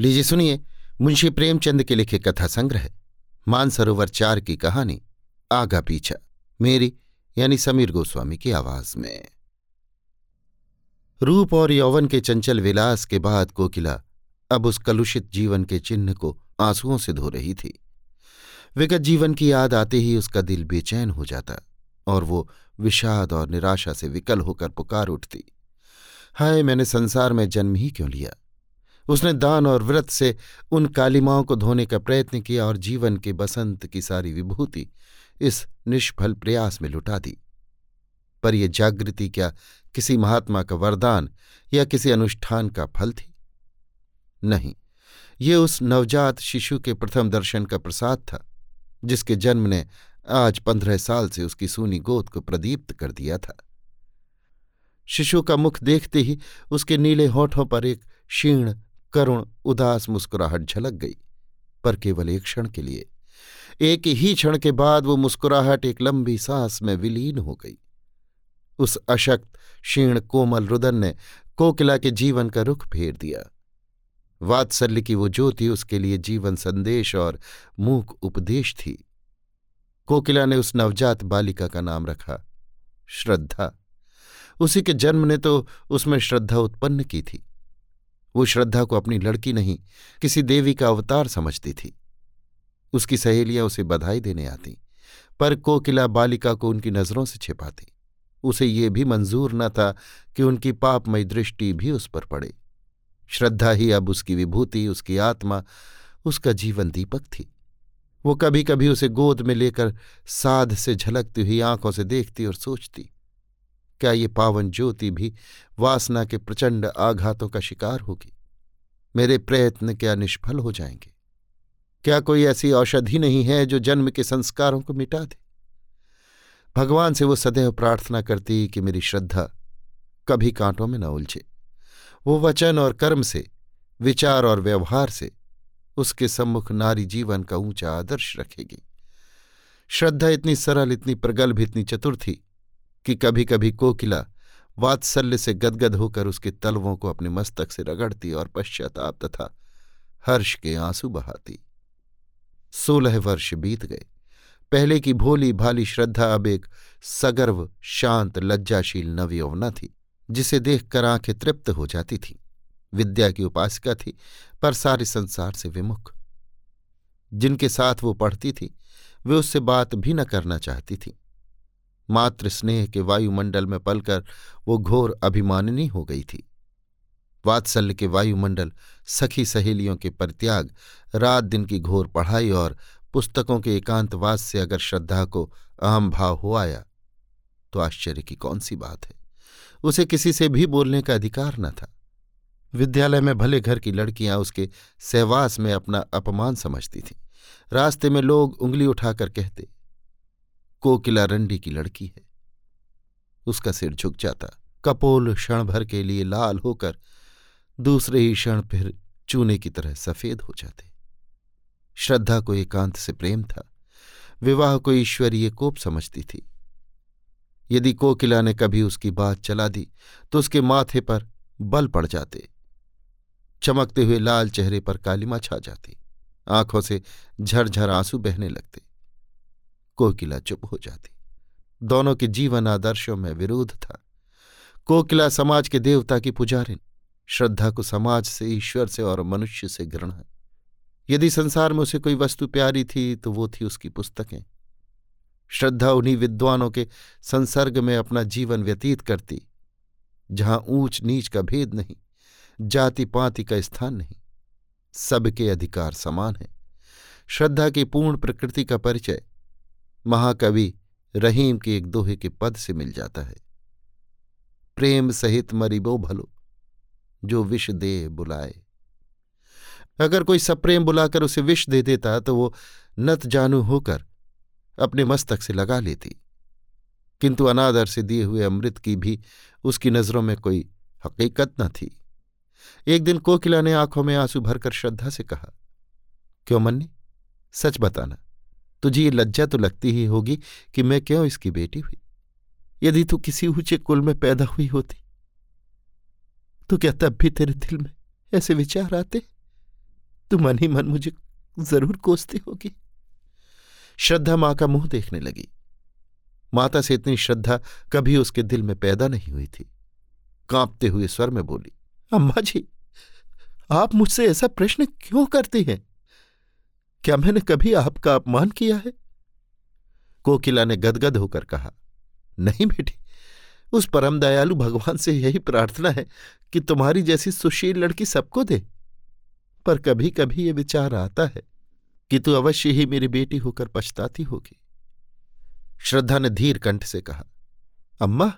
लीजिए सुनिए मुंशी प्रेमचंद के लिखे कथा संग्रह मानसरोवर 4 की कहानी आगा पीछा, मेरी यानी समीर गोस्वामी की आवाज में। रूप और यौवन के चंचल विलास के बाद कोकिला अब उस कलुषित जीवन के चिन्ह को आंसुओं से धो रही थी। विगत जीवन की याद आते ही उसका दिल बेचैन हो जाता और वो विषाद और निराशा से विकल होकर पुकार उठती, हाय मैंने संसार में जन्म ही क्यों लिया। उसने दान और व्रत से उन कालिमाओं को धोने का प्रयत्न किया और जीवन के बसंत की सारी विभूति इस निष्फल प्रयास में लुटा दी। पर यह जागृति क्या किसी महात्मा का वरदान या किसी अनुष्ठान का फल थी? नहीं, ये उस नवजात शिशु के प्रथम दर्शन का प्रसाद था जिसके जन्म ने आज 15 साल से उसकी सूनी गोद को प्रदीप्त कर दिया था। शिशु का मुख देखते ही उसके नीले होठों पर एक क्षीण करुण उदास मुस्कुराहट झलक गई, पर केवल एक क्षण के लिए। एक ही क्षण के बाद वो मुस्कुराहट एक लंबी सांस में विलीन हो गई। उस अशक्त क्षीण कोमल रुदन ने कोकिला के जीवन का रुख फेर दिया। वात्सल्य की वो ज्योति उसके लिए जीवन संदेश और मूक उपदेश थी। कोकिला ने उस नवजात बालिका का नाम रखा श्रद्धा। उसी के जन्म ने तो उसमें श्रद्धा उत्पन्न की थी। वो श्रद्धा को अपनी लड़की नहीं किसी देवी का अवतार समझती थी। उसकी सहेलियां उसे बधाई देने आती, पर कोकिला बालिका को उनकी नज़रों से छिपाती। उसे ये भी मंजूर न था कि उनकी पापमय दृष्टि भी उस पर पड़े। श्रद्धा ही अब उसकी विभूति, उसकी आत्मा, उसका जीवन दीपक थी। वो कभी कभी उसे गोद में लेकर साध से झलकती हुई आंखों से देखती और सोचती, क्या ये पावन ज्योति भी वासना के प्रचंड आघातों का शिकार होगी? मेरे प्रयत्न क्या निष्फल हो जाएंगे? क्या कोई ऐसी औषधि नहीं है जो जन्म के संस्कारों को मिटा दे? भगवान से वो सदैव प्रार्थना करती कि मेरी श्रद्धा कभी कांटों में न उलझे। वो वचन और कर्म से, विचार और व्यवहार से उसके सम्मुख नारी जीवन का ऊंचा आदर्श रखेगी। श्रद्धा इतनी सरल, इतनी प्रगल्भ, इतनी चतुर थी कि कभी कभी कोकिला वात्सल्य से गदगद होकर उसके तलवों को अपने मस्तक से रगड़ती और पश्चाताप तथा हर्ष के आंसू बहाती। 16 वर्ष बीत गए। पहले की भोली भाली श्रद्धा अब एक सगर्व, शांत, लज्जाशील नवयौवना थी जिसे देखकर आंखें तृप्त हो जाती थी। विद्या की उपासिका थी, पर सारे संसार से विमुख। जिनके साथ वो पढ़ती थी वे उससे बात भी न करना चाहती थी। मात्र स्नेह के वायुमंडल में पलकर वो घोर अभिमानिनी हो गई थी। वात्सल्य के वायुमंडल, सखी सहेलियों के परित्याग, रात दिन की घोर पढ़ाई और पुस्तकों के एकांतवास से अगर श्रद्धा को अहम भाव हो आया तो आश्चर्य की कौन सी बात है। उसे किसी से भी बोलने का अधिकार न था। विद्यालय में भले घर की लड़कियां उसके सहवास में अपना अपमान समझती थीं। रास्ते में लोग उंगली उठाकर कहते, कोकिला रंडी की लड़की है। उसका सिर झुक जाता, कपोल क्षण भर के लिए लाल होकर दूसरे ही क्षण फिर चूने की तरह सफेद हो जाते। श्रद्धा को एकांत से प्रेम था, विवाह को ईश्वरीय कोप समझती थी। यदि कोकिला ने कभी उसकी बात चला दी तो उसके माथे पर बल पड़ जाते, चमकते हुए लाल चेहरे पर कालिमा छा जाती, आंखों से झरझर आंसू बहने लगते। कोकिला चुप हो जाती। दोनों के जीवन आदर्शों में विरोध था। कोकिला समाज के देवता की पुजारिन, श्रद्धा को समाज से, ईश्वर से और मनुष्य से घृणा। यदि संसार में उसे कोई वस्तु प्यारी थी तो वो थी उसकी पुस्तकें। श्रद्धा उन्हीं विद्वानों के संसर्ग में अपना जीवन व्यतीत करती जहां ऊंच नीच का भेद नहीं, जाति पाति का स्थान नहीं, सबके अधिकार समान है। श्रद्धा की पूर्ण प्रकृति का परिचय महाकवि रहीम के एक दोहे के पद से मिल जाता है, प्रेम सहित मरिबो भलो जो विष दे बुलाए। अगर कोई सप्रेम बुलाकर उसे विष दे देता तो वो नत जानू होकर अपने मस्तक से लगा लेती, किंतु अनादर से दिए हुए अमृत की भी उसकी नज़रों में कोई हकीकत न थी। एक दिन कोकिला ने आंखों में आंसू भरकर श्रद्धा से कहा, क्यों मन्नी, सच बताना, तुझे ये लज्जा तो लगती ही होगी कि मैं क्यों इसकी बेटी हुई। यदि तू किसी ऊंचे कुल में पैदा हुई होती तो क्या तब भी तेरे दिल में ऐसे विचार आते? तुम मन ही मन मुझे जरूर कोसते होगे। श्रद्धा मां का मुंह देखने लगी। माता से इतनी श्रद्धा कभी उसके दिल में पैदा नहीं हुई थी। कांपते हुए स्वर में बोली, अम्मा जी, आप मुझसे ऐसा प्रश्न क्यों करती हैं? क्या मैंने कभी आपका अपमान किया है? कोकिला ने गदगद होकर कहा, नहीं बेटी, उस परम दयालु भगवान से यही प्रार्थना है कि तुम्हारी जैसी सुशील लड़की सबको दे, पर कभी कभी ये विचार आता है कि तू अवश्य ही मेरी बेटी होकर पछताती होगी। श्रद्धा ने धीर कंठ से कहा, अम्मा,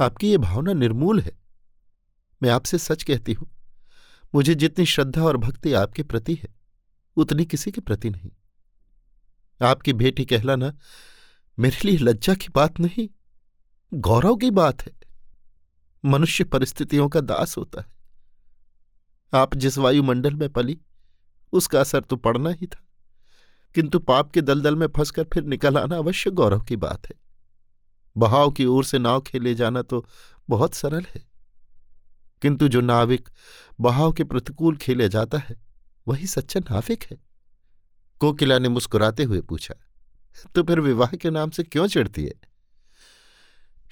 आपकी ये भावना निर्मूल है। मैं आपसे सच कहती हूं, मुझे जितनी श्रद्धा और भक्ति आपके प्रति है उतनी किसी के प्रति नहीं। आपकी बेटी कहलाना मेरे लिए लज्जा की बात नहीं, गौरव की बात है। मनुष्य परिस्थितियों का दास होता है। आप जिस वायुमंडल में पली उसका असर तो पड़ना ही था, किंतु पाप के दलदल में फंसकर फिर निकल आना अवश्य गौरव की बात है। बहाव की ओर से नाव खेले जाना तो बहुत सरल है, किंतु जो नाविक बहाव के प्रतिकूल खेले जाता है वही सच्चा नाविक है। कोकिला ने मुस्कुराते हुए पूछा, तो फिर विवाह के नाम से क्यों चिढ़ती है?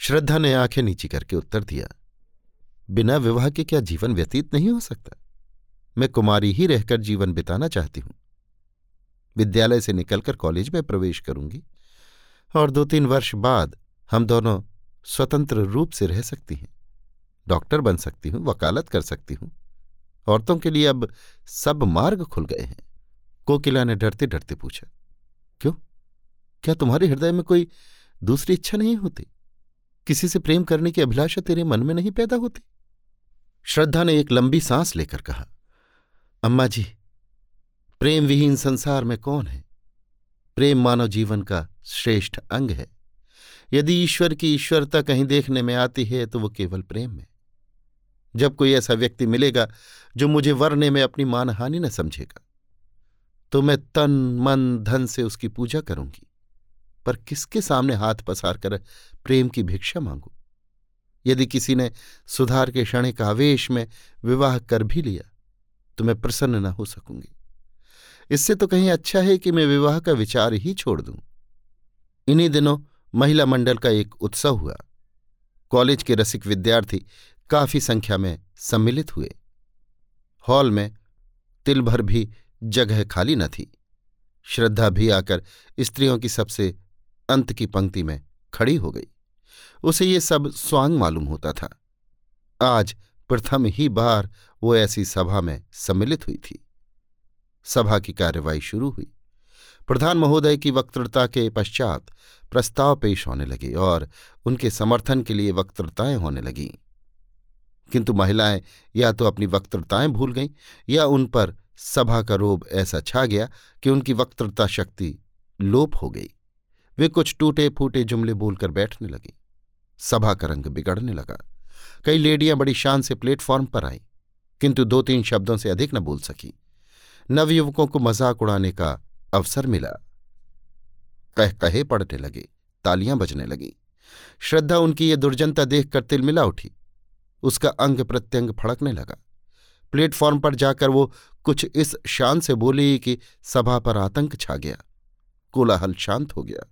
श्रद्धा ने आंखें नीची करके उत्तर दिया, बिना विवाह के क्या जीवन व्यतीत नहीं हो सकता? मैं कुमारी ही रहकर जीवन बिताना चाहती हूं। विद्यालय से निकलकर कॉलेज में प्रवेश करूंगी और 2-3 वर्ष बाद हम दोनों स्वतंत्र रूप से रह सकती हैं। डॉक्टर बन सकती हूं, वकालत कर सकती हूं। औरतों के लिए अब सब मार्ग खुल गए हैं। कोकिला ने डरते डरते पूछा, क्यों? क्या तुम्हारे हृदय में कोई दूसरी इच्छा नहीं होती? किसी से प्रेम करने की अभिलाषा तेरे मन में नहीं पैदा होती? श्रद्धा ने एक लंबी सांस लेकर कहा, अम्मा जी, प्रेम विहीन संसार में कौन है? प्रेम मानव जीवन का श्रेष्ठ अंग है। यदि ईश्वर की ईश्वरता कहीं देखने में आती है तो वो केवल प्रेम में। जब कोई ऐसा व्यक्ति मिलेगा जो मुझे वरने में अपनी मानहानि न समझेगा, तो मैं तन मन धन से उसकी पूजा करूंगी, पर किसके सामने हाथ पसार कर प्रेम की भिक्षा मांगू? यदि किसी ने सुधार के क्षणिक आवेश में विवाह कर भी लिया तो मैं प्रसन्न न हो सकूंगी। इससे तो कहीं अच्छा है कि मैं विवाह का विचार ही छोड़ दूं। इन्हीं दिनों महिला मंडल का एक उत्सव हुआ। कॉलेज के रसिक विद्यार्थी काफी संख्या में सम्मिलित हुए। हॉल में तिल भर भी जगह खाली न थी। श्रद्धा भी आकर स्त्रियों की सबसे अंत की पंक्ति में खड़ी हो गई। उसे ये सब स्वांग मालूम होता था। आज प्रथम ही बार वो ऐसी सभा में सम्मिलित हुई थी। सभा की कार्यवाही शुरू हुई। प्रधान महोदय की वक्तृता के पश्चात प्रस्ताव पेश होने लगे और उनके समर्थन के लिए वक्तृताएं होने लगीं, किंतु महिलाएं या तो अपनी वक्तृताएं भूल गईं या उन पर सभा का रोब ऐसा छा गया कि उनकी वक्तृता शक्ति लोप हो गई। वे कुछ टूटे फूटे जुमले बोलकर बैठने लगीं। सभा का रंग बिगड़ने लगा। कई लेडियां बड़ी शान से प्लेटफॉर्म पर आईं, किंतु 2-3 शब्दों से अधिक न बोल सकीं। नवयुवकों को मजाक उड़ाने का अवसर मिला। कह-कहे पड़ने लगे, तालियां बजने लगीं। श्रद्धा उनकी ये दुर्जनता देखकर तिलमिला उठी। उसका अंग प्रत्यंग फड़कने लगा। प्लेटफॉर्म पर जाकर वो कुछ इस शान से बोली कि सभा पर आतंक छा गया। कोलाहल शांत हो गया।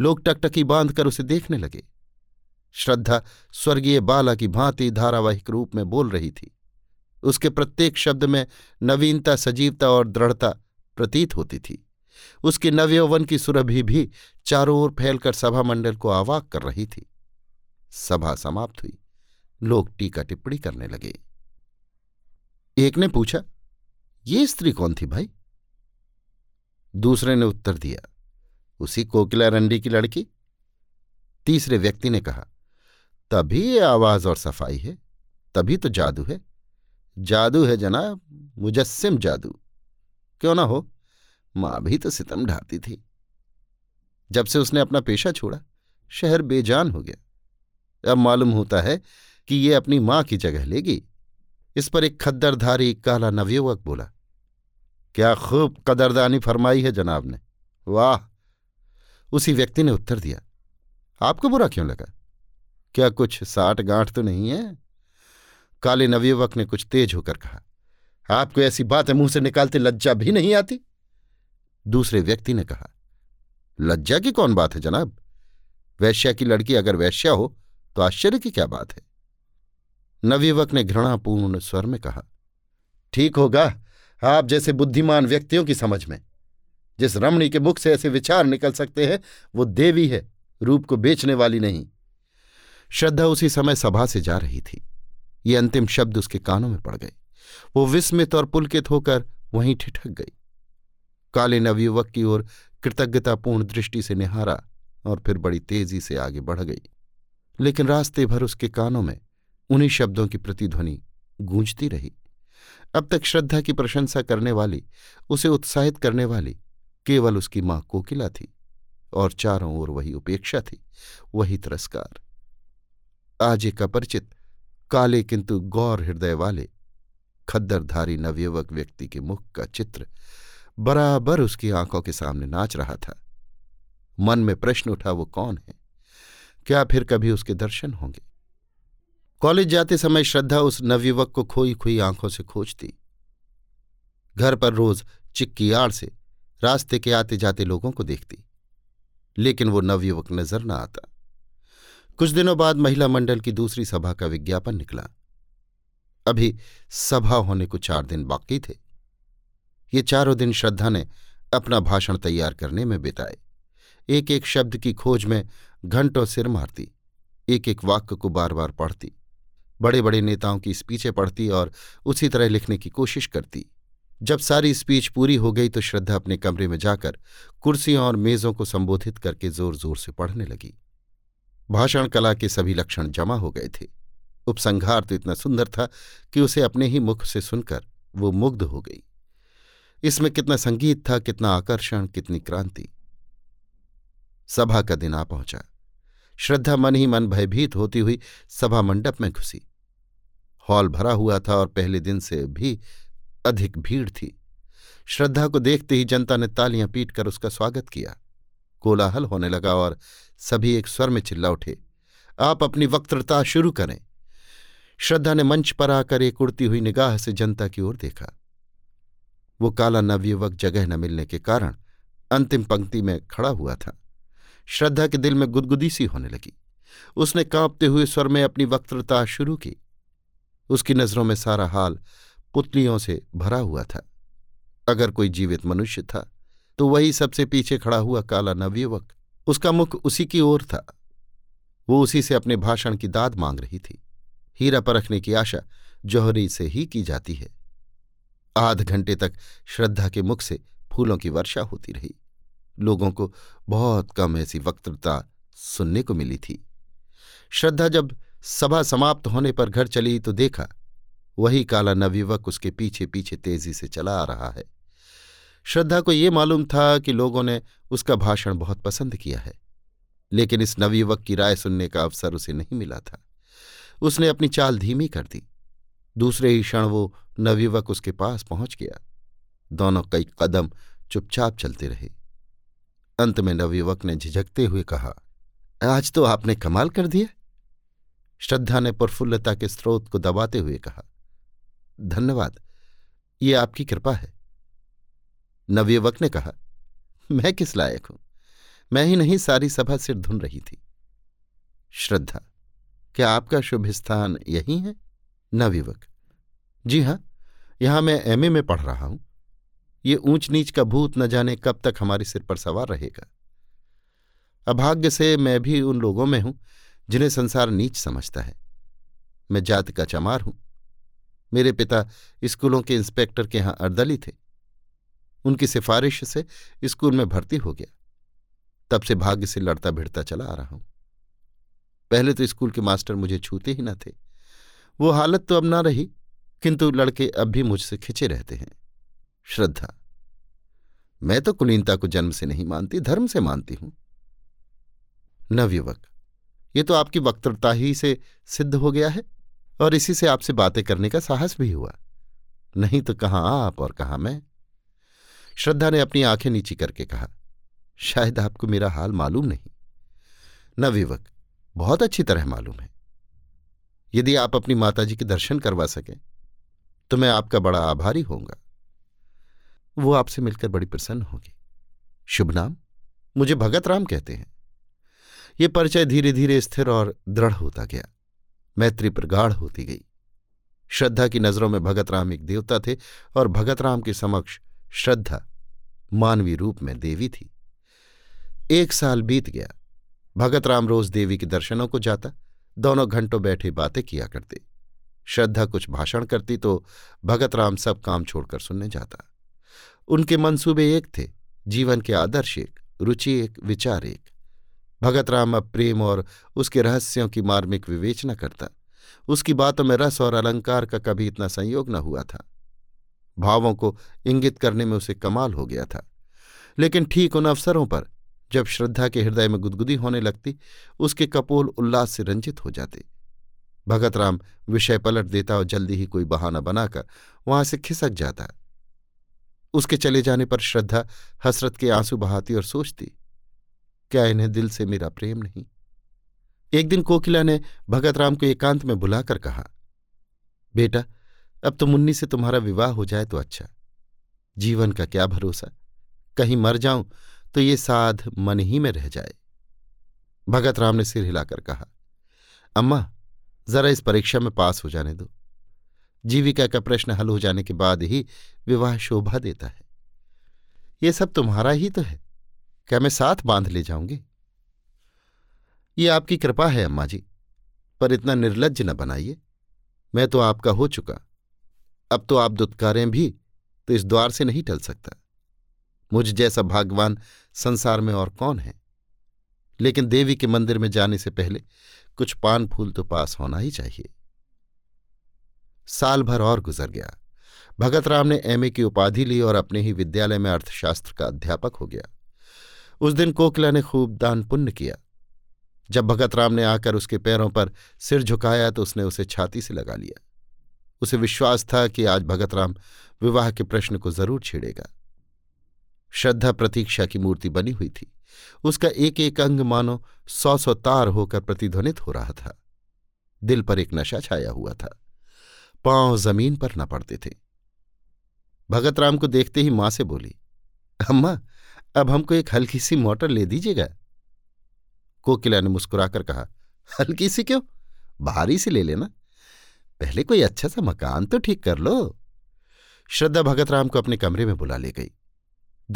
लोग टकटकी बांधकर उसे देखने लगे। श्रद्धा स्वर्गीय बाला की भांति धारावाहिक रूप में बोल रही थी। उसके प्रत्येक शब्द में नवीनता, सजीवता और दृढ़ता प्रतीत होती थी। उसके नवयौवन की सुरभि भी चारों ओर फैलकर सभा मंडल को आवाक कर रही थी। सभा समाप्त हुई। लोग टीका टिप्पणी करने लगे। एक ने पूछा, ये स्त्री कौन थी भाई? दूसरे ने उत्तर दिया, उसी कोकिला रंडी की लड़की। तीसरे व्यक्ति ने कहा, तभी ये आवाज और सफाई है, तभी तो जादू है। जादू है जनाब, मुजस्सिम जादू। क्यों ना हो, मां भी तो सितम ढाती थी। जब से उसने अपना पेशा छोड़ा, शहर बेजान हो गया। अब मालूम होता है कि ये अपनी मां की जगह लेगी। इस पर एक खद्दरधारी काला नवयुवक बोला, क्या खूब कदरदानी फरमाई है जनाब ने, वाह। उसी व्यक्ति ने उत्तर दिया, आपको बुरा क्यों लगा? क्या कुछ साठ गांठ तो नहीं है? काले नवयुवक ने कुछ तेज होकर कहा, आपको ऐसी बातें मुंह से निकालते लज्जा भी नहीं आती? दूसरे व्यक्ति ने कहा, लज्जा की कौन बात है जनाब, वैश्या की लड़की अगर वैश्या हो तो आश्चर्य की क्या बात है। नवयुवक ने घृणापूर्ण स्वर में कहा, ठीक होगा आप जैसे बुद्धिमान व्यक्तियों की समझ में। जिस रमणी के मुख से ऐसे विचार निकल सकते हैं वो देवी है, रूप को बेचने वाली नहीं। श्रद्धा उसी समय सभा से जा रही थी। ये अंतिम शब्द उसके कानों में पड़ गए। वो विस्मित और पुलकित होकर वहीं ठिठक गई। काले नवयुवक की ओर कृतज्ञतापूर्ण दृष्टि से निहारा और फिर बड़ी तेजी से आगे बढ़ गई, लेकिन रास्ते भर उसके कानों में उन्हीं शब्दों की प्रतिध्वनि गूंजती रही। अब तक श्रद्धा की प्रशंसा करने वाली, उसे उत्साहित करने वाली केवल उसकी मां कोकिला थी, और चारों ओर वही उपेक्षा थी, वही तिरस्कार। आज एक अपरिचित काले किंतु गौर हृदय वाले खद्दरधारी नवयुवक व्यक्ति के मुख का चित्र बराबर उसकी आंखों के सामने नाच रहा था। मन में प्रश्न उठा, वो कौन है? क्या फिर कभी उसके दर्शन होंगे? कॉलेज जाते समय श्रद्धा उस नवयुवक को खोई खोई आंखों से खोजती। घर पर रोज चिक्की आड़ से रास्ते के आते जाते लोगों को देखती, लेकिन वो नवयुवक नजर न आता। कुछ दिनों बाद महिला मंडल की दूसरी सभा का विज्ञापन निकला। अभी सभा होने को 4 दिन बाकी थे। ये चारों दिन श्रद्धा ने अपना भाषण तैयार करने में बिताए। एक एक शब्द की खोज में घंटों सिर मारती, एक एक वाक्य को बार बार पढ़ती, बड़े बड़े नेताओं की स्पीचें पढ़ती और उसी तरह लिखने की कोशिश करती। जब सारी स्पीच पूरी हो गई तो श्रद्धा अपने कमरे में जाकर कुर्सियों और मेज़ों को संबोधित करके जोर जोर से पढ़ने लगी। भाषण कला के सभी लक्षण जमा हो गए थे। उपसंहार तो इतना सुंदर था कि उसे अपने ही मुख से सुनकर वो मुग्ध हो गई। इसमें कितना संगीत था, कितना आकर्षण, कितनी क्रांति। सभा का दिन आ पहुंचा। श्रद्धा मन ही मन भयभीत होती हुई सभा मंडप में घुसी। हॉल भरा हुआ था और पहले दिन से भी अधिक भीड़ थी। श्रद्धा को देखते ही जनता ने तालियां पीटकर उसका स्वागत किया। कोलाहल होने लगा और सभी एक स्वर में चिल्ला उठे, आप अपनी वक्तृता शुरू करें। श्रद्धा ने मंच पर आकर एक उड़ती हुई निगाह से जनता की ओर देखा। वो काला नवयुवक जगह न मिलने के कारण अंतिम पंक्ति में खड़ा हुआ था। श्रद्धा के दिल में गुदगुदी सी होने लगी। उसने कांपते हुए स्वर में अपनी वक्तृता शुरू की। उसकी नज़रों में सारा हाल पुतलियों से भरा हुआ था। अगर कोई जीवित मनुष्य था तो वही सबसे पीछे खड़ा हुआ काला नवयुवक। उसका मुख उसी की ओर था। वो उसी से अपने भाषण की दाद मांग रही थी। हीरा परखने की आशा जौहरी से ही की जाती है। आध घंटे तक श्रद्धा के मुख से फूलों की वर्षा होती रही। लोगों को बहुत कम ऐसी वक्तृता सुनने को मिली थी। श्रद्धा जब सभा समाप्त होने पर घर चली तो देखा वही काला नवयुवक उसके पीछे पीछे तेजी से चला आ रहा है। श्रद्धा को ये मालूम था कि लोगों ने उसका भाषण बहुत पसंद किया है, लेकिन इस नवयुवक की राय सुनने का अवसर उसे नहीं मिला था। उसने अपनी चाल धीमी कर दी। दूसरे ही क्षण वो नवयुवक उसके पास पहुंच गया। दोनों कई कदम चुपचाप चलते रहे। अंत में नवयुवक ने झिझकते हुए कहा, आज तो आपने कमाल कर दिया। श्रद्धा ने प्रफुल्लता के स्रोत को दबाते हुए कहा, धन्यवाद, ये आपकी कृपा है। नवयुवक ने कहा, मैं किस लायक हूं? मैं ही नहीं, सारी सभा सिर धुन रही थी। श्रद्धा, क्या आपका शुभ स्थान यही है? नवयुवक, जी हाँ, यहां मैं एमए में पढ़ रहा हूं। ये ऊंच नीच का भूत न जाने कब तक हमारे सिर पर सवार रहेगा। अभाग्य से मैं भी उन लोगों में हूं जिन्हें संसार नीच समझता है। मैं जात का चमार हूं। मेरे पिता स्कूलों के इंस्पेक्टर के यहाँ अर्दली थे। उनकी सिफारिश से स्कूल में भर्ती हो गया। तब से भाग्य से लड़ता भिड़ता चला आ रहा हूं। पहले तो स्कूल के मास्टर मुझे छूते ही न थे। वो हालत तो अब ना रही, किंतु लड़के अब भी मुझसे खिंचे रहते हैं। श्रद्धा, मैं तो कुलीनता को जन्म से नहीं मानती, धर्म से मानती हूं। नवयुवक, ये तो आपकी वक्तृता ही से सिद्ध हो गया है और इसी से आपसे बातें करने का साहस भी हुआ, नहीं तो कहाँ आप और कहाँ मैं। श्रद्धा ने अपनी आंखें नीची करके कहा, शायद आपको मेरा हाल मालूम नहीं। नवयुवक, बहुत अच्छी तरह मालूम है। यदि आप अपनी माताजी के दर्शन करवा सकें तो मैं आपका बड़ा आभारी होऊंगा। वो आपसे मिलकर बड़ी प्रसन्न होगी। शुभ नाम? मुझे भगत राम कहते हैं। ये परिचय धीरे धीरे स्थिर और दृढ़ होता गया, मैत्री प्रगाढ़ होती गई। श्रद्धा की नज़रों में भगत राम एक देवता थे और भगत राम के समक्ष श्रद्धा मानवीय रूप में देवी थी। एक साल बीत गया। भगत राम रोज देवी के दर्शनों को जाता, दोनों घंटों बैठे बातें किया करते। श्रद्धा कुछ भाषण करती तो भगत राम सब काम छोड़कर सुनने जाता। उनके मंसूबे एक थे, जीवन के आदर्श एक, रुचि एक, विचार एक। भगत राम अब प्रेम और उसके रहस्यों की मार्मिक विवेचना करता। उसकी बातों में रस और अलंकार का कभी इतना संयोग न हुआ था। भावों को इंगित करने में उसे कमाल हो गया था। लेकिन ठीक उन अवसरों पर जब श्रद्धा के हृदय में गुदगुदी होने लगती, उसके कपोल उल्लास से रंजित हो जाते। भगत राम विषय पलट देता और जल्दी ही कोई बहाना बनाकर वहां से खिसक जाता। उसके चले जाने पर श्रद्धा हसरत के आंसू बहाती और सोचती, क्या इन्हें दिल से मेरा प्रेम नहीं? एक दिन कोकिला ने भगत राम को एकांत में बुलाकर कहा, बेटा, अब तो मुन्नी से तुम्हारा विवाह हो जाए तो अच्छा। जीवन का क्या भरोसा, कहीं मर जाऊं तो ये साध मन ही में रह जाए। भगत राम ने सिर हिलाकर कहा, अम्मा, जरा इस परीक्षा में पास हो जाने दो। जीविका का प्रश्न हल हो जाने के बाद ही विवाह शोभा देता है। ये सब तुम्हारा ही तो है, क्या मैं साथ बांध ले जाऊंगी? ये आपकी कृपा है अम्मा जी, पर इतना निर्लज्ज न बनाइए। मैं तो आपका हो चुका, अब तो आप दुत्कारें भी तो इस द्वार से नहीं टल सकता। मुझ जैसा भाग्यवान संसार में और कौन है? लेकिन देवी के मंदिर में जाने से पहले कुछ पान फूल तो पास होना ही चाहिए। साल भर और गुजर गया। भगत राम ने एमए की उपाधि ली और अपने ही विद्यालय में अर्थशास्त्र का अध्यापक हो गया। उस दिन कोकिला ने खूब दान पुण्य किया। जब भगत राम ने आकर उसके पैरों पर सिर झुकाया तो उसने उसे छाती से लगा लिया। उसे विश्वास था कि आज भगत राम विवाह के प्रश्न को जरूर छेड़ेगा। श्रद्धा प्रतीक्षा की मूर्ति बनी हुई थी। उसका एक एक अंग मानो 100 तार होकर प्रतिध्वनित हो रहा था। दिल पर एक नशा छाया हुआ था। पांव जमीन पर न पड़ते थे। भगत राम को देखते ही मां से बोली, अम्मा, अब हमको एक हल्की सी मोटर ले दीजिएगा। कोकिला ने मुस्कुराकर कहा, हल्की सी क्यों, भारी सी ले लेना। पहले कोई अच्छा सा मकान तो ठीक कर लो। श्रद्धा भगत राम को अपने कमरे में बुला ले गई।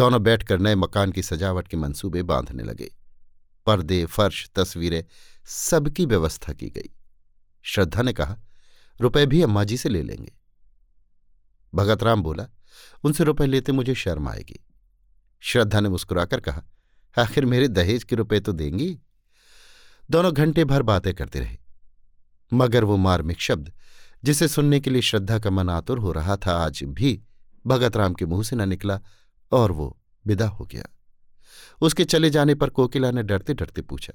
दोनों बैठकर नए मकान की सजावट के मंसूबे बांधने लगे। पर्दे, फर्श, तस्वीरें, सबकी व्यवस्था की गई। श्रद्धा ने कहा, रुपए भी अम्मा जी से ले लेंगे। भगत राम बोला, उनसे रुपए लेते मुझे शर्म आएगी। श्रद्धा ने मुस्कुराकर कहा, आखिर मेरे दहेज के रुपए तो देंगी। दोनों घंटे भर बातें करते रहे, मगर वो मार्मिक शब्द जिसे सुनने के लिए श्रद्धा का मन आतुर हो रहा था, आज भी भगत राम के मुंह से न निकला और वो विदा हो गया। उसके चले जाने पर कोकिला ने डरते डरते पूछा,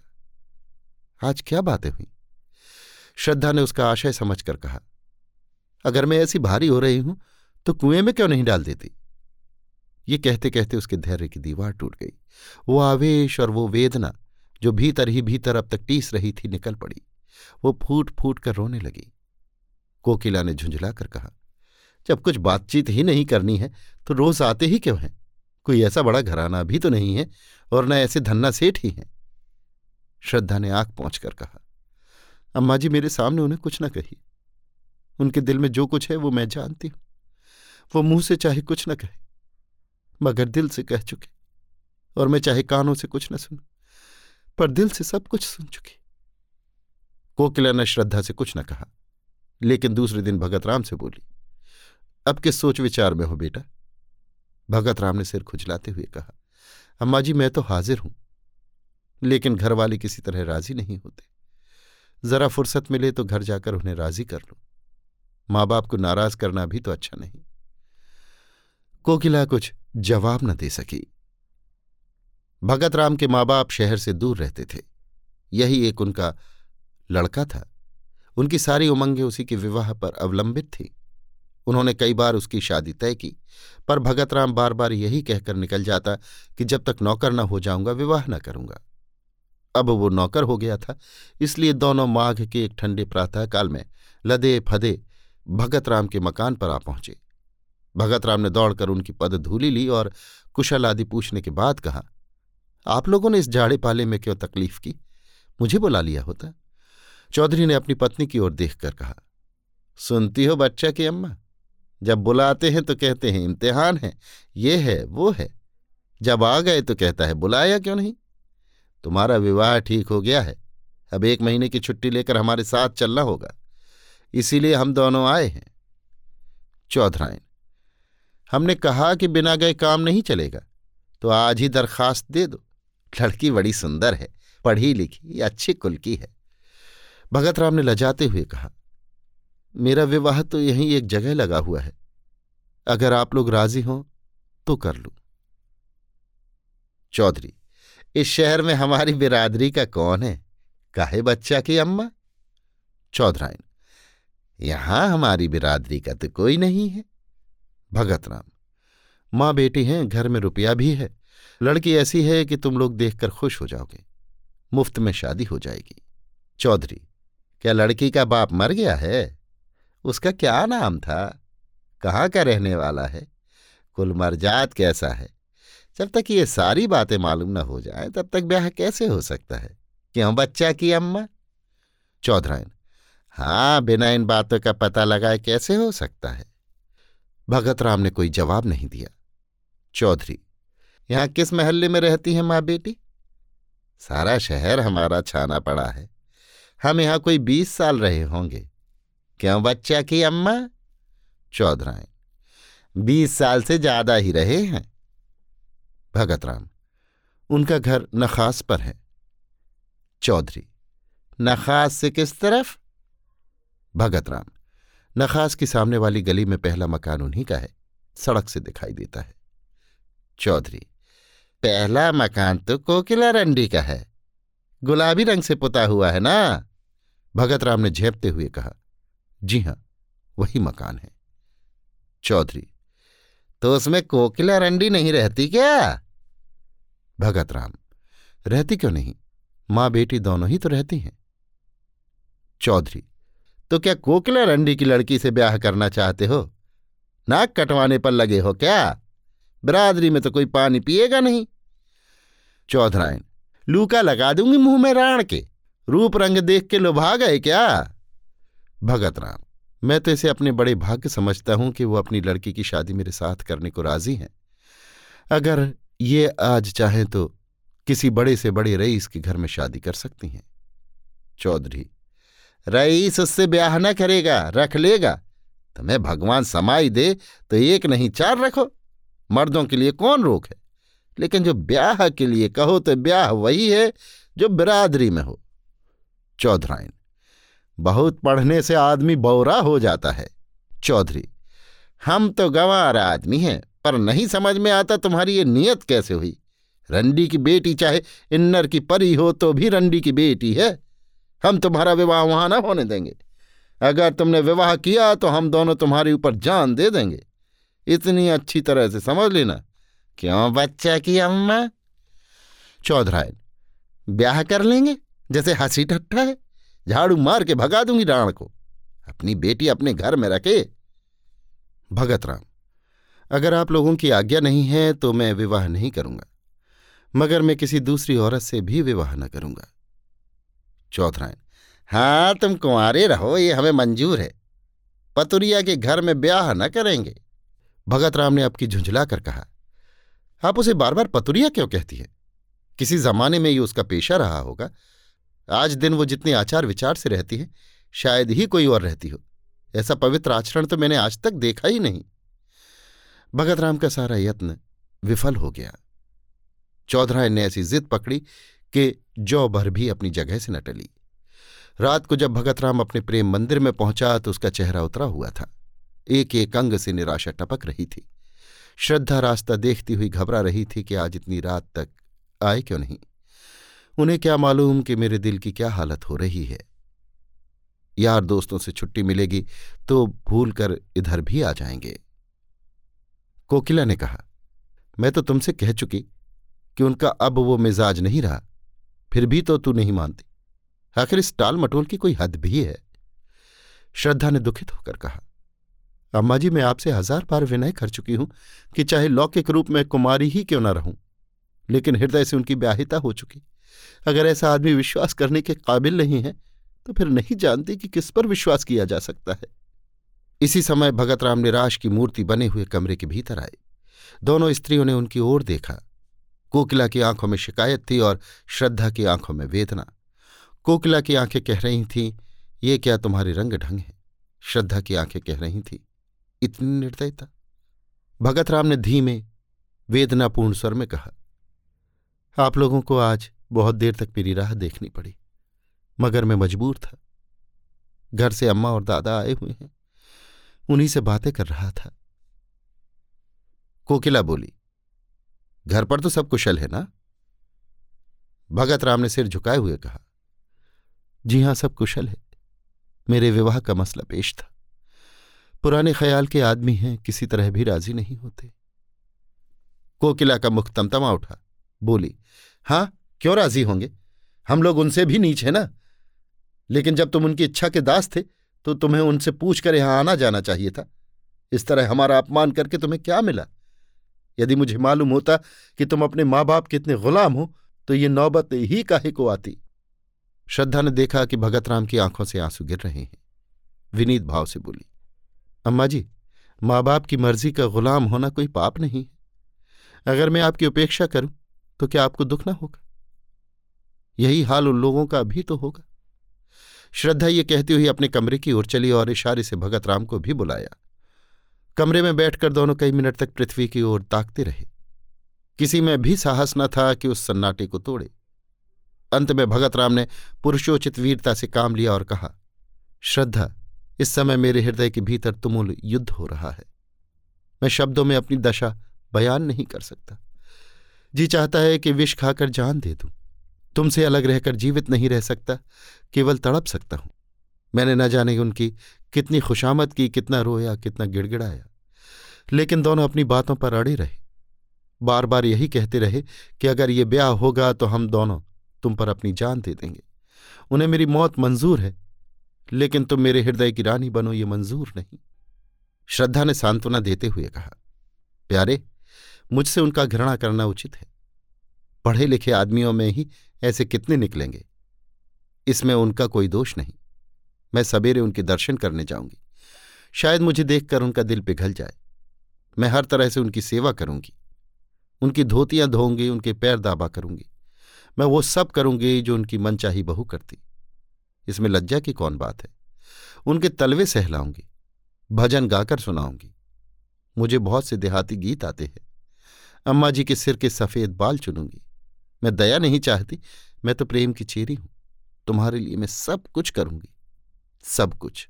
आज क्या बातें हुई? श्रद्धा ने उसका आशय समझकर कहा, अगर मैं ऐसी भारी हो रही हूं तो कुएं में क्यों नहीं डाल देती? ये कहते कहते उसके धैर्य की दीवार टूट गई। वो आवेश और वो वेदना जो भीतर ही भीतर अब तक टीस रही थी, निकल पड़ी। वो फूट फूट कर रोने लगी। कोकिला ने झुंझला कर कहा, जब कुछ बातचीत ही नहीं करनी है तो रोज आते ही क्यों हैं? कोई ऐसा बड़ा घराना भी तो नहीं है और न ऐसे धन्ना सेठ ही हैं। श्रद्धा ने आंख पोंछकर कहा, अम्मा जी, मेरे सामने उन्हें कुछ न कही। उनके दिल में जो कुछ है वो मैं जानती हूं। वो मुंह से चाहे कुछ न कहे, मगर दिल से कह चुके, और मैं चाहे कानों से कुछ न सुनूं, पर दिल से सब कुछ सुन चुकी। कोकिला ने श्रद्धा से कुछ न कहा, लेकिन दूसरे दिन भगत राम से बोली, अब किस सोच विचार में हो बेटा? भगत राम ने सिर खुजलाते हुए कहा, अम्मा जी, मैं तो हाजिर हूं, लेकिन घरवाले किसी तरह राजी नहीं होते। जरा फुर्सत मिले तो घर जाकर उन्हें राजी कर लूं। माँ बाप को नाराज करना भी तो अच्छा नहीं। कोकिला कुछ जवाब न दे सकी। भगत राम के माँ बाप शहर से दूर रहते थे। यही एक उनका लड़का था। उनकी सारी उमंगें उसी के विवाह पर अवलंबित थीं। उन्होंने कई बार उसकी शादी तय की, पर भगत राम बार बार यही कहकर निकल जाता कि जब तक नौकर न हो जाऊंगा विवाह न करूंगा। अब वो नौकर हो गया था, इसलिए दोनों माघ के एक ठंडे प्रातःकाल में लदे फदे भगतराम के मकान पर आ पहुंचे। भगतराम ने दौड़कर उनकी पदधूलि ली और कुशल आदि पूछने के बाद कहा, आप लोगों ने इस झाड़े पाले में क्यों तकलीफ की, मुझे बुला लिया होता। चौधरी ने अपनी पत्नी की ओर देखकर कहा, सुनती हो बच्चा की अम्मा, जब बुलाते हैं तो कहते हैं इम्तिहान है, ये है, वो है, जब आ गए तो कहता है बुलाया क्यों नहीं। तुम्हारा विवाह ठीक हो गया है, अब 1 महीने की छुट्टी लेकर हमारे साथ चलना होगा, इसीलिए हम दोनों आए हैं। चौधरायन, हमने कहा कि बिना गए काम नहीं चलेगा, तो आज ही दरखास्त दे दो, लड़की बड़ी सुंदर है, पढ़ी लिखी, अच्छी कुल की है। भगतराम ने लजाते हुए कहा, मेरा विवाह तो यहीं एक जगह लगा हुआ है, अगर आप लोग राजी हों तो कर लूं। चौधरी, इस शहर में हमारी बिरादरी का कौन है, काहे बच्चा की अम्मा। चौधरायन, यहां हमारी बिरादरी का तो कोई नहीं है। भगतराम, माँ बेटी हैं, घर में रुपया भी है, लड़की ऐसी है कि तुम लोग देखकर खुश हो जाओगे, मुफ्त में शादी हो जाएगी। चौधरी, क्या लड़की का बाप मर गया है, उसका क्या नाम था, कहाँ का रहने वाला है, कुल मर्जात कैसा है, जब तक ये सारी बातें मालूम न हो जाए तब तक ब्याह कैसे हो सकता है, क्यों बच्चा की अम्मा। चौधरायन, हाँ, बिना इन बातों का पता लगाए कैसे हो सकता है। भगतराम ने कोई जवाब नहीं दिया। चौधरी, यहाँ किस महल्ले में रहती है माँ बेटी। सारा शहर हमारा छाना पड़ा है, हम यहाँ कोई 20 साल रहे होंगे, क्यों बच्चा की अम्मा। चौधरायन, 20 साल से ज्यादा ही रहे हैं। भगतराम, उनका घर नखास पर है। चौधरी, नखास से किस तरफ। भगतराम, नखास की सामने वाली गली में पहला मकान उन्हीं का है, सड़क से दिखाई देता है। चौधरी, पहला मकान तो कोकिला रंडी का है, गुलाबी रंग से पुता हुआ है ना। भगतराम ने झेपते हुए कहा, जी हाँ, वही मकान है। चौधरी, तो उसमें कोकिला रंडी नहीं रहती क्या। भगतराम, रहती क्यों नहीं, माँ बेटी दोनों ही तो रहती हैं। चौधरी, तो क्या कोकिला रंडी की लड़की से ब्याह करना चाहते हो, नाक कटवाने पर लगे हो क्या, बिरादरी में तो कोई पानी पिएगा नहीं। चौधरायन, लूका लगा दूंगी मुंह में राण के, रूप रंग देख के लुभा गए क्या। भगतराम, मैं तो इसे अपने बड़े भाग्य समझता हूं कि वो अपनी लड़की की शादी मेरे साथ करने को राजी हैं। अगर ये आज चाहें तो किसी बड़े से बड़े रईस के घर में शादी कर सकती हैं। चौधरी, रईस उससे ब्याह न करेगा, रख लेगा, तुम्हें भगवान समाई दे तो 1 नहीं 4 रखो, मर्दों के लिए कौन रोक है, लेकिन जो ब्याह के लिए कहो तो ब्याह वही है जो बिरादरी में हो। चौधरायन, बहुत पढ़ने से आदमी बौरा हो जाता है। चौधरी, हम तो गंवारा आदमी हैं, पर नहीं समझ में आता तुम्हारी ये नीयत कैसे हुई, रंडी की बेटी चाहे इन्नर की परी हो तो भी रंडी की बेटी है, हम तुम्हारा विवाह वहां न होने देंगे, अगर तुमने विवाह किया तो हम दोनों तुम्हारे ऊपर जान दे देंगे, इतनी अच्छी तरह से समझ लेना, क्यों बच्चा की अम्मा। चौधरायन, ब्याह कर लेंगे, जैसे हंसी ठट्ठा है, झाड़ू मार के भगा दूंगी राण को, अपनी बेटी अपने घर में रखे। भगतराम, अगर आप लोगों की आज्ञा नहीं है तो मैं विवाह नहीं करूंगा, मगर मैं किसी दूसरी औरत से भी विवाह न करूंगा। चौधरायन, हाँ, तुम कुंवारे रहो, ये हमें मंजूर है, पतुरिया के घर में ब्याह न करेंगे। भगतराम ने आपकी झुंझला कर कहा, आप उसे बार बार पतुरिया क्यों कहती है, किसी जमाने में ये उसका पेशा रहा होगा, आज दिन वो जितने आचार विचार से रहती है शायद ही कोई और रहती हो, ऐसा पवित्र आचरण तो मैंने आज तक देखा ही नहीं। भगतराम का सारा यत्न विफल हो गया। चौधरायन ने ऐसी जिद पकड़ी कि जौ भर भी अपनी जगह से न टली। रात को जब भगतराम अपने प्रेम मंदिर में पहुंचा तो उसका चेहरा उतरा हुआ था, एक एक अंग से निराशा टपक रही थी। श्रद्धा रास्ता देखती हुई घबरा रही थी कि आज इतनी रात तक आए क्यों नहीं, उन्हें क्या मालूम कि मेरे दिल की क्या हालत हो रही है, यार दोस्तों से छुट्टी मिलेगी तो भूल कर इधर भी आ जाएंगे। कोकिला ने कहा, मैं तो तुमसे कह चुकी कि उनका अब वो मिजाज नहीं रहा, फिर भी तो तू नहीं मानती, आखिर इस टाल मटोल की कोई हद भी है। श्रद्धा ने दुखित होकर कहा, अम्मा जी, मैं आपसे 1000 बार विनय कर चुकी हूं कि चाहे लौकिक रूप में कुमारी ही क्यों न रहूं, लेकिन हृदय से उनकी ब्याहिता हो चुकी। अगर ऐसा आदमी विश्वास करने के काबिल नहीं है तो फिर नहीं जानती कि किस पर विश्वास किया जा सकता है। इसी समय भगतराम निराश की मूर्ति बने हुए कमरे के भीतर आए। दोनों स्त्रियों ने उनकी ओर देखा। कोकिला की आंखों में शिकायत थी और श्रद्धा की आंखों में वेदना। कोकिला की आंखें कह रही थीं, ये क्या तुम्हारे रंग ढंग हैं। श्रद्धा की आंखें कह रही थीं, इतनी निर्दयता। भगतराम ने धीमे वेदनापूर्ण स्वर में कहा, आप लोगों को आज बहुत देर तक मेरी राह देखनी पड़ी, मगर मैं मजबूर था। घर से अम्मा और दादा आए हुए हैं, उन्हीं से बातें कर रहा था। कोकिला बोली, घर पर तो सब कुशल है ना? भगतराम ने सिर झुकाए हुए कहा, जी हां, सब कुशल है। मेरे विवाह का मसला पेश था। पुराने ख्याल के आदमी हैं, किसी तरह भी राजी नहीं होते। कोकिला का मुख तमतमा उठा। बोली, हां क्यों राजी होंगे, हम लोग उनसे भी नीच है ना। लेकिन जब तुम उनकी इच्छा के दास थे तो तुम्हें उनसे पूछ कर यहां आना जाना चाहिए था। इस तरह हमारा अपमान करके तुम्हें क्या मिला? यदि मुझे मालूम होता कि तुम अपने माँ बाप के इतने गुलाम हो तो ये नौबत ही काहे को आती। श्रद्धा ने देखा कि भगतराम की आंखों से आंसू गिर रहे हैं। विनीत भाव से बोली, अम्मा जी, माँ बाप की मर्जी का गुलाम होना कोई पाप नहीं है। अगर मैं आपकी उपेक्षा करूं तो क्या आपको दुख ना होगा? यही हाल उन लोगों का भी तो होगा। श्रद्धा ये कहती हुई अपने कमरे की ओर चली और इशारे से भगतराम को भी बुलाया। कमरे में बैठकर दोनों कई मिनट तक पृथ्वी की ओर ताकते रहे। किसी में भी साहस न था कि उस सन्नाटे को तोड़े। अंत में भगतराम ने पुरुषोचित वीरता से काम लिया और कहा, श्रद्धा, इस समय मेरे हृदय के भीतर तुमुल युद्ध हो रहा है। मैं शब्दों में अपनी दशा बयान नहीं कर सकता। जी चाहता है कि विष खाकर जान दे दूं। तुमसे अलग रहकर जीवित नहीं रह सकता, केवल तड़प सकता हूं। मैंने न जाने उनकी कितनी खुशामद की, कितना रोया, कितना गिड़गिड़ाया, लेकिन दोनों अपनी बातों पर अड़े रहे। बार बार यही कहते रहे कि अगर ये ब्याह होगा तो हम दोनों तुम पर अपनी जान दे देंगे। उन्हें मेरी मौत मंजूर है, लेकिन तुम मेरे हृदय की रानी बनो, ये मंजूर नहीं। श्रद्धा ने सांत्वना देते हुए कहा, प्यारे, मुझसे उनका घृणा करना उचित है। पढ़े लिखे आदमियों में ही ऐसे कितने निकलेंगे। इसमें उनका कोई दोष नहीं। मैं सवेरे उनके दर्शन करने जाऊंगी, शायद मुझे देखकर उनका दिल पिघल जाए। मैं हर तरह से उनकी सेवा करूंगी, उनकी धोतियां धोऊंगी, उनके पैर दाबा करूंगी। मैं वो सब करूंगी जो उनकी मनचाही बहू करती। इसमें लज्जा की कौन बात है। उनके तलवे सहलाऊंगी, भजन गाकर सुनाऊंगी। मुझे बहुत से देहाती गीत आते हैं। अम्मा जी के सिर के सफ़ेद बाल चुनूंगी। मैं दया नहीं चाहती, मैं तो प्रेम की चेरी हूं। तुम्हारे लिए मैं सब कुछ करूंगी, सब कुछ।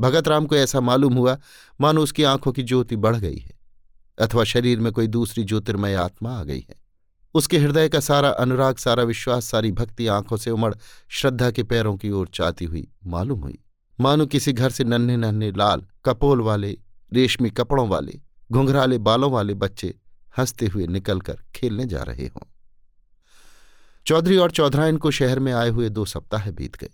भगतराम को ऐसा मालूम हुआ मानो उसकी आंखों की ज्योति बढ़ गई है, अथवा शरीर में कोई दूसरी ज्योतिर्मय आत्मा आ गई है। उसके हृदय का सारा अनुराग, सारा विश्वास, सारी भक्ति आंखों से उमड़ श्रद्धा के पैरों की ओर चाहती हुई मालूम हुई, मानो किसी घर से नन्हे नन्हे लाल कपोल वाले, रेशमी कपड़ों वाले, घुंघराले बालों वाले बच्चे हंसते हुए निकलकर खेलने जा रहे हों। चौधरी और चौधराइन को शहर में आए हुए 2 सप्ताह बीत गए।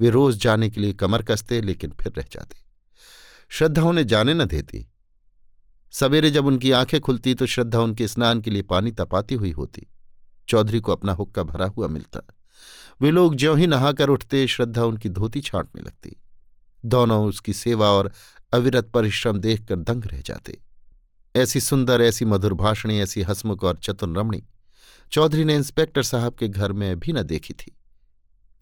वे रोज जाने के लिए कमर कसते, लेकिन फिर रह जाते। श्रद्धा उन्हें जाने न देती। सवेरे जब उनकी आंखें खुलती तो श्रद्धा उनके स्नान के लिए पानी तपाती हुई होती। चौधरी को अपना हुक्का भरा हुआ मिलता। वे लोग ज्यों ही नहाकर उठते, श्रद्धा उनकी धोती छांटने लगती। दोनों उसकी सेवा और अविरत परिश्रम देखकर दंग रह जाते। ऐसी सुंदर, ऐसी मधुरभाषिणी, ऐसी हंसमुख और चतुर रमणी चौधरी ने इंस्पेक्टर साहब के घर में भी न देखी थी।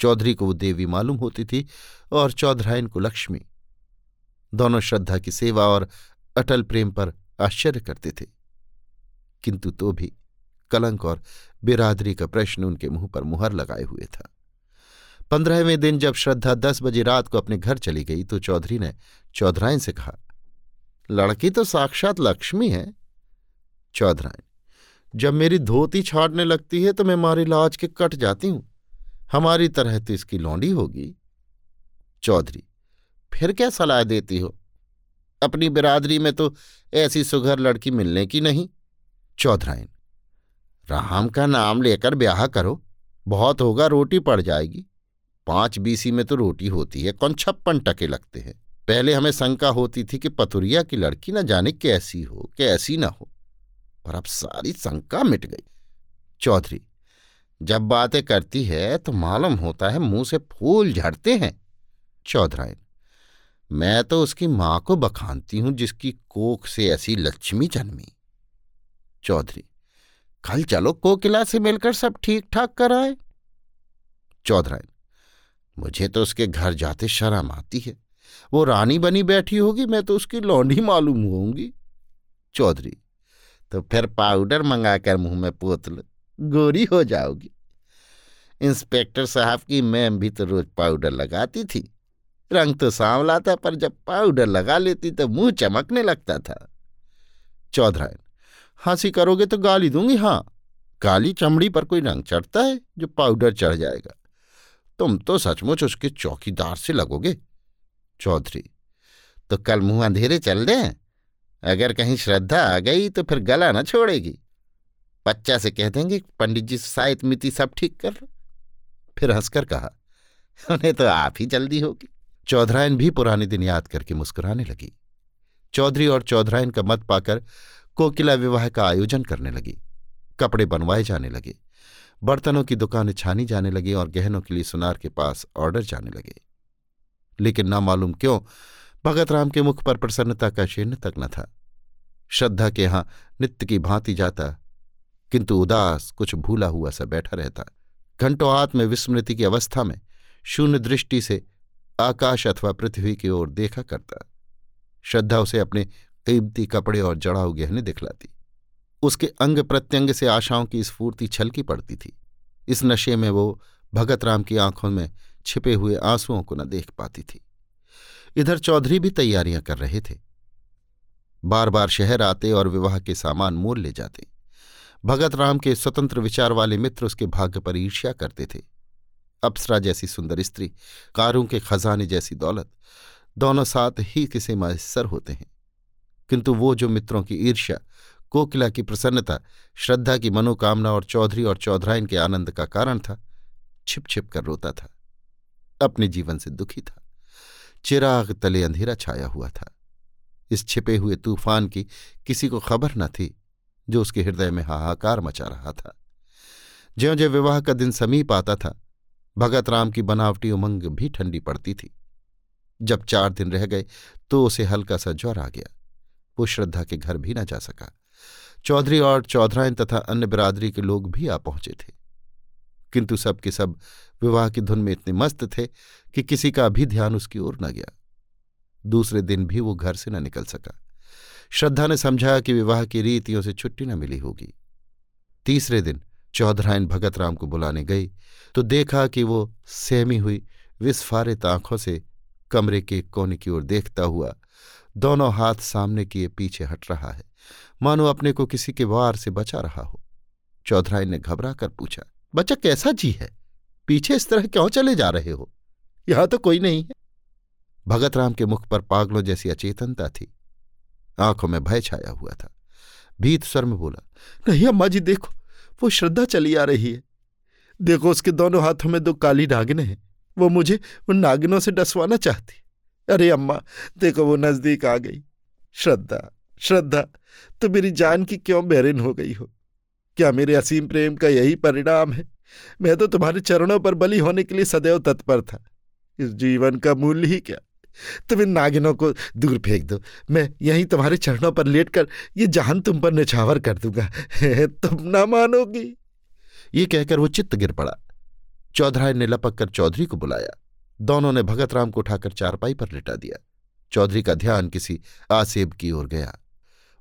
चौधरी को वो देवी मालूम होती थी और चौधराइन को लक्ष्मी। दोनों श्रद्धा की सेवा और अटल प्रेम पर आश्चर्य करते थे, किंतु तो भी कलंक और बिरादरी का प्रश्न उनके मुंह पर मुहर लगाए हुए था। 15वें दिन जब श्रद्धा 10 बजे रात को अपने घर चली गई तो चौधरी ने चौधराइन से कहा, लड़की तो साक्षात लक्ष्मी है। चौधराइन, जब मेरी धोती छाटने लगती है तो मैं मारे लाज के कट जाती हूं। हमारी तरह तो इसकी लौंडी होगी। चौधरी, फिर क्या सलाह देती हो? अपनी बिरादरी में तो ऐसी सुघर लड़की मिलने की नहीं। चौधराइन, राम का नाम लेकर ब्याह करो, बहुत होगा रोटी पड़ जाएगी। 5 बीसी में तो रोटी होती है, कौन 56 टके लगते हैं। पहले हमें शंका होती थी कि पतुरिया की लड़की न जाने कैसी हो कैसी ना हो, पर अब सारी शंका मिट गई। चौधरी, जब बातें करती है तो मालूम होता है मुंह से फूल झड़ते हैं। चौधरायन, मैं तो उसकी मां को बखानती हूं जिसकी कोख से ऐसी लक्ष्मी जन्मी। चौधरी, कल चलो कोकिला से मिलकर सब ठीक ठाक कराए। चौधरायन, मुझे तो उसके घर जाते शर्म आती है, वो रानी बनी बैठी होगी, मैं तो उसकी लौंडी मालूम होऊंगी। चौधरी, तो फिर पाउडर मंगाकर मुंह में पोत लो, गोरी हो जाओगी। इंस्पेक्टर साहब की मैम भी तो रोज पाउडर लगाती थी, रंग तो सांवला था पर जब पाउडर लगा लेती तो मुंह चमकने लगता था। चौधरायन, हंसी करोगे तो गाली दूंगी। हाँ, काली चमड़ी पर कोई रंग चढ़ता है जो पाउडर चढ़ जाएगा। तुम तो सचमुच उसके चौकीदार से लगोगे। चौधरी, तो कल मुंह अंधेरे चल दें, अगर कहीं श्रद्धा आ गई तो फिर गला न छोड़ेगी। बच्चा से कह देंगे पंडित जी साइत मिति सब ठीक कर लो। फिर हंसकर कहा, उन्हें तो आप ही जल्दी होगी। चौधरायन भी पुराने दिन याद करके मुस्कुराने लगी। चौधरी और चौधरायन का मत पाकर कोकिला विवाह का आयोजन करने लगी। कपड़े बनवाए जाने लगे, बर्तनों की दुकानें छानी जाने लगी और गहनों के लिए सुनार के पास ऑर्डर जाने लगे। लेकिन ना मालूम क्यों भगतराम के मुख पर प्रसन्नता का चिन्ह तक न था। श्रद्धा के यहाँ नित्य की भांति जाता, किंतु उदास कुछ भूला हुआ सा बैठा रहता। घंटों आत्म विस्मृति की अवस्था में शून्य दृष्टि से आकाश अथवा पृथ्वी की ओर देखा करता। श्रद्धा उसे अपने कीमती कपड़े और जड़ाऊ गहने दिखलाती। उसके अंग प्रत्यंग से आशाओं की स्फूर्ति छलकी पड़ती थी। इस नशे में वो भगतराम की आंखों में छिपे हुए आंसुओं को न देख पाती थी। इधर चौधरी भी तैयारियां कर रहे थे, बार बार शहर आते और विवाह के सामान मोल ले जाते। भगतराम के स्वतंत्र विचार वाले मित्र उसके भाग्य पर ईर्ष्या करते थे। अप्सरा जैसी सुंदर स्त्री, कारों के खजाने जैसी दौलत, दोनों साथ ही किसे मैसर होते हैं। किंतु वो जो मित्रों की ईर्ष्या, कोकिला की प्रसन्नता, श्रद्धा की मनोकामना और चौधरी और चौधराइन के आनंद का कारण था, छिप छिप कर रोता था। अपने जीवन से दुखी था, चिराग तले अंधेरा छाया हुआ था। इस छिपे हुए तूफान की किसी को खबर न थी जो उसके हृदय में हाहाकार मचा रहा था। ज्यों-ज्यों विवाह का दिन समीप आता था, भगतराम की बनावटी उमंग भी ठंडी पड़ती थी। जब 4 दिन रह गए तो उसे हल्का सा ज्वर आ गया। वो श्रद्धा के घर भी न जा सका। चौधरी और चौधराइन तथा अन्य बिरादरी के लोग भी आ पहुंचे थे, किंतु सब के सब विवाह की धुन में इतने मस्त थे कि किसी का भी ध्यान उसकी ओर न गया। दूसरे दिन भी वो घर से न निकल सका। श्रद्धा ने समझा कि विवाह की रीतियों से छुट्टी न मिली होगी। तीसरे दिन चौधराइन भगतराम को बुलाने गई तो देखा कि वो सहमी हुई विस्फारित आंखों से कमरे के कोने की ओर देखता हुआ दोनों हाथ सामने किए पीछे हट रहा है, मानो अपने को किसी के वार से बचा रहा हो। चौधराइन ने घबरा कर पूछा, बच्चा कैसा जी है? पीछे इस तरह क्यों चले जा रहे हो? यहां तो कोई नहीं है। भगतराम के मुख पर पागलों जैसी अचेतनता थी, आंखों में भय छाया हुआ था। भीत स्वर में बोला, नहीं अम्मा जी, देखो वो श्रद्धा चली आ रही है। देखो उसके दोनों हाथों में 2 काली नागिनें हैं, वो मुझे उन नागिनों से डसवाना चाहती। अरे अम्मा देखो वो नजदीक आ गई। श्रद्धा, श्रद्धा तो मेरी जान की क्यों बेरहम हो गई हो? क्या मेरे असीम प्रेम का यही परिणाम है? मैं तो तुम्हारे चरणों पर बलि होने के लिए सदैव तत्पर था। इस जीवन का मूल्य ही क्या? तुम इन नागिनों को दूर फेंक दो, मैं यहीं तुम्हारे चरणों पर लेटकर ये जहान तुम पर निछावर कर दूंगा। तुम ना मानोगी। ये कहकर वो चित्त गिर पड़ा। चौधरायन ने लपक कर चौधरी को बुलाया। दोनों ने भगतराम को उठाकर चारपाई पर लिटा दिया। चौधरी का ध्यान किसी आसेब की ओर गया।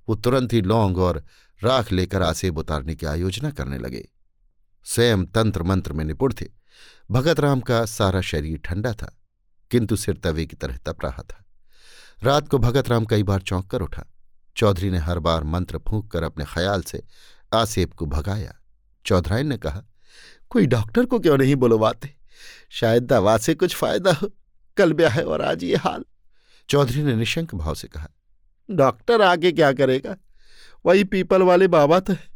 वो तुरंत ही लौंग और राख लेकर आसेब उतारने की आयोजना करने लगे। स्वयं तंत्र मंत्र में निपुण थे। भगतराम का सारा शरीर ठंडा था, किंतु सिर तवे की तरह तप रहा था। रात को भगतराम कई बार चौंक कर उठा। चौधरी ने हर बार मंत्र फूंक कर अपने ख्याल से आसेब को भगाया। चौधराइन ने कहा, कोई डॉक्टर को क्यों नहीं बुलवाते? शायद दवा से कुछ फायदा हो। कल ब्याह है और आज ये हाल। चौधरी ने निशंक भाव से कहा, डॉक्टर आगे क्या करेगा? वही पीपल वाले बाबा तो है।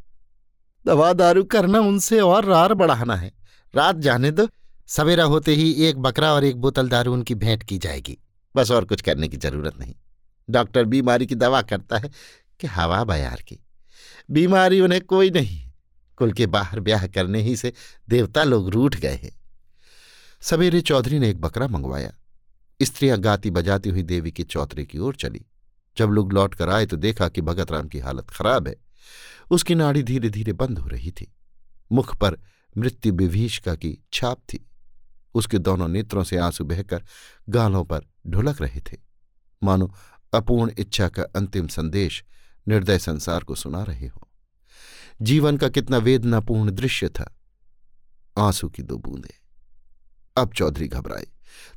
दवा दारू करना उनसे और रार बढ़ाना है। रात जाने दो, सवेरा होते ही 1 बकरा और 1 बोतल दारू उनकी भेंट की जाएगी। बस और कुछ करने की जरूरत नहीं। डॉक्टर बीमारी की दवा करता है कि हवा बयार की। बीमारी उन्हें कोई नहीं, कुल के बाहर ब्याह करने ही से देवता लोग रूठ गए हैं। सवेरे चौधरी ने एक बकरा मंगवाया। स्त्रियां गाती बजाती हुई देवी के चौतरे की ओर चली। जब लोग लौट कर आए तो देखा कि भगत राम की हालत खराब है। उसकी नाड़ी धीरे धीरे बंद हो रही थी। मुख पर मृत्यु विभीषिका की छाप थी। उसके दोनों नेत्रों से आंसू बहकर गालों पर ढुलक रहे थे, मानो अपूर्ण इच्छा का अंतिम संदेश निर्दय संसार को सुना रहे हो। जीवन का कितना वेदनापूर्ण दृश्य था। आंसू की दो बूंदें। अब चौधरी घबराए।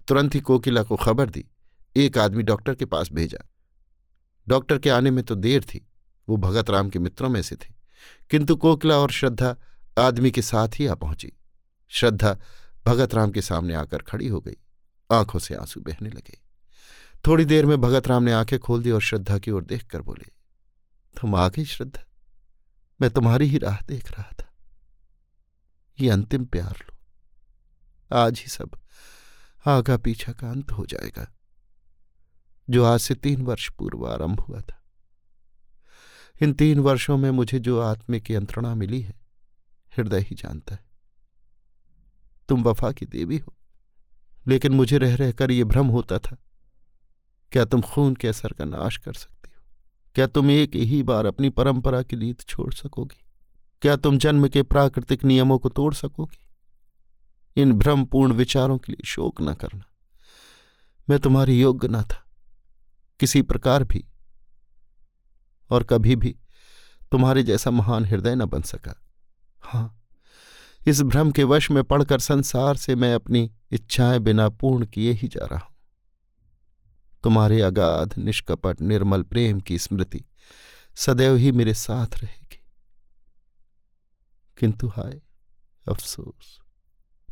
तुरंत ही कोकिला को खबर दी। एक आदमी डॉक्टर के पास भेजा। डॉक्टर के आने में तो देर थी, वो भगत राम के मित्रों में से थे, किंतु कोकिला और श्रद्धा आदमी के साथ ही आ पहुंची। श्रद्धा भगत राम के सामने आकर खड़ी हो गई। आंखों से आंसू बहने लगे। थोड़ी देर में भगत राम ने आंखें खोल दी और श्रद्धा की ओर देखकर बोले, तुम आ गई श्रद्धा, मैं तुम्हारी ही राह देख रहा था। ये अंतिम प्यार लो, आज ही सब आगा पीछा का अंत हो जाएगा, जो आज से 3 वर्ष पूर्व आरंभ हुआ था। इन 3 वर्षों में मुझे जो आत्मिक यंत्रणा मिली है, हृदय ही जानता है। तुम वफा की देवी हो, लेकिन मुझे रह रहकर यह भ्रम होता था, क्या तुम खून के असर का नाश कर सकती हो? क्या तुम एक ही बार अपनी परंपरा की लीद छोड़ सकोगी? क्या तुम जन्म के प्राकृतिक नियमों को तोड़ सकोगी? इन भ्रमपूर्ण विचारों के लिए शोक न करना। मैं तुम्हारी योग्य न था, किसी प्रकार भी, और कभी भी तुम्हारे जैसा महान हृदय न बन सका। हाँ, इस भ्रम के वश में पड़कर संसार से मैं अपनी इच्छाएं बिना पूर्ण किए ही जा रहा हूं। तुम्हारे अगाध निष्कपट निर्मल प्रेम की स्मृति सदैव ही मेरे साथ रहेगी। किंतु हाय अफसोस।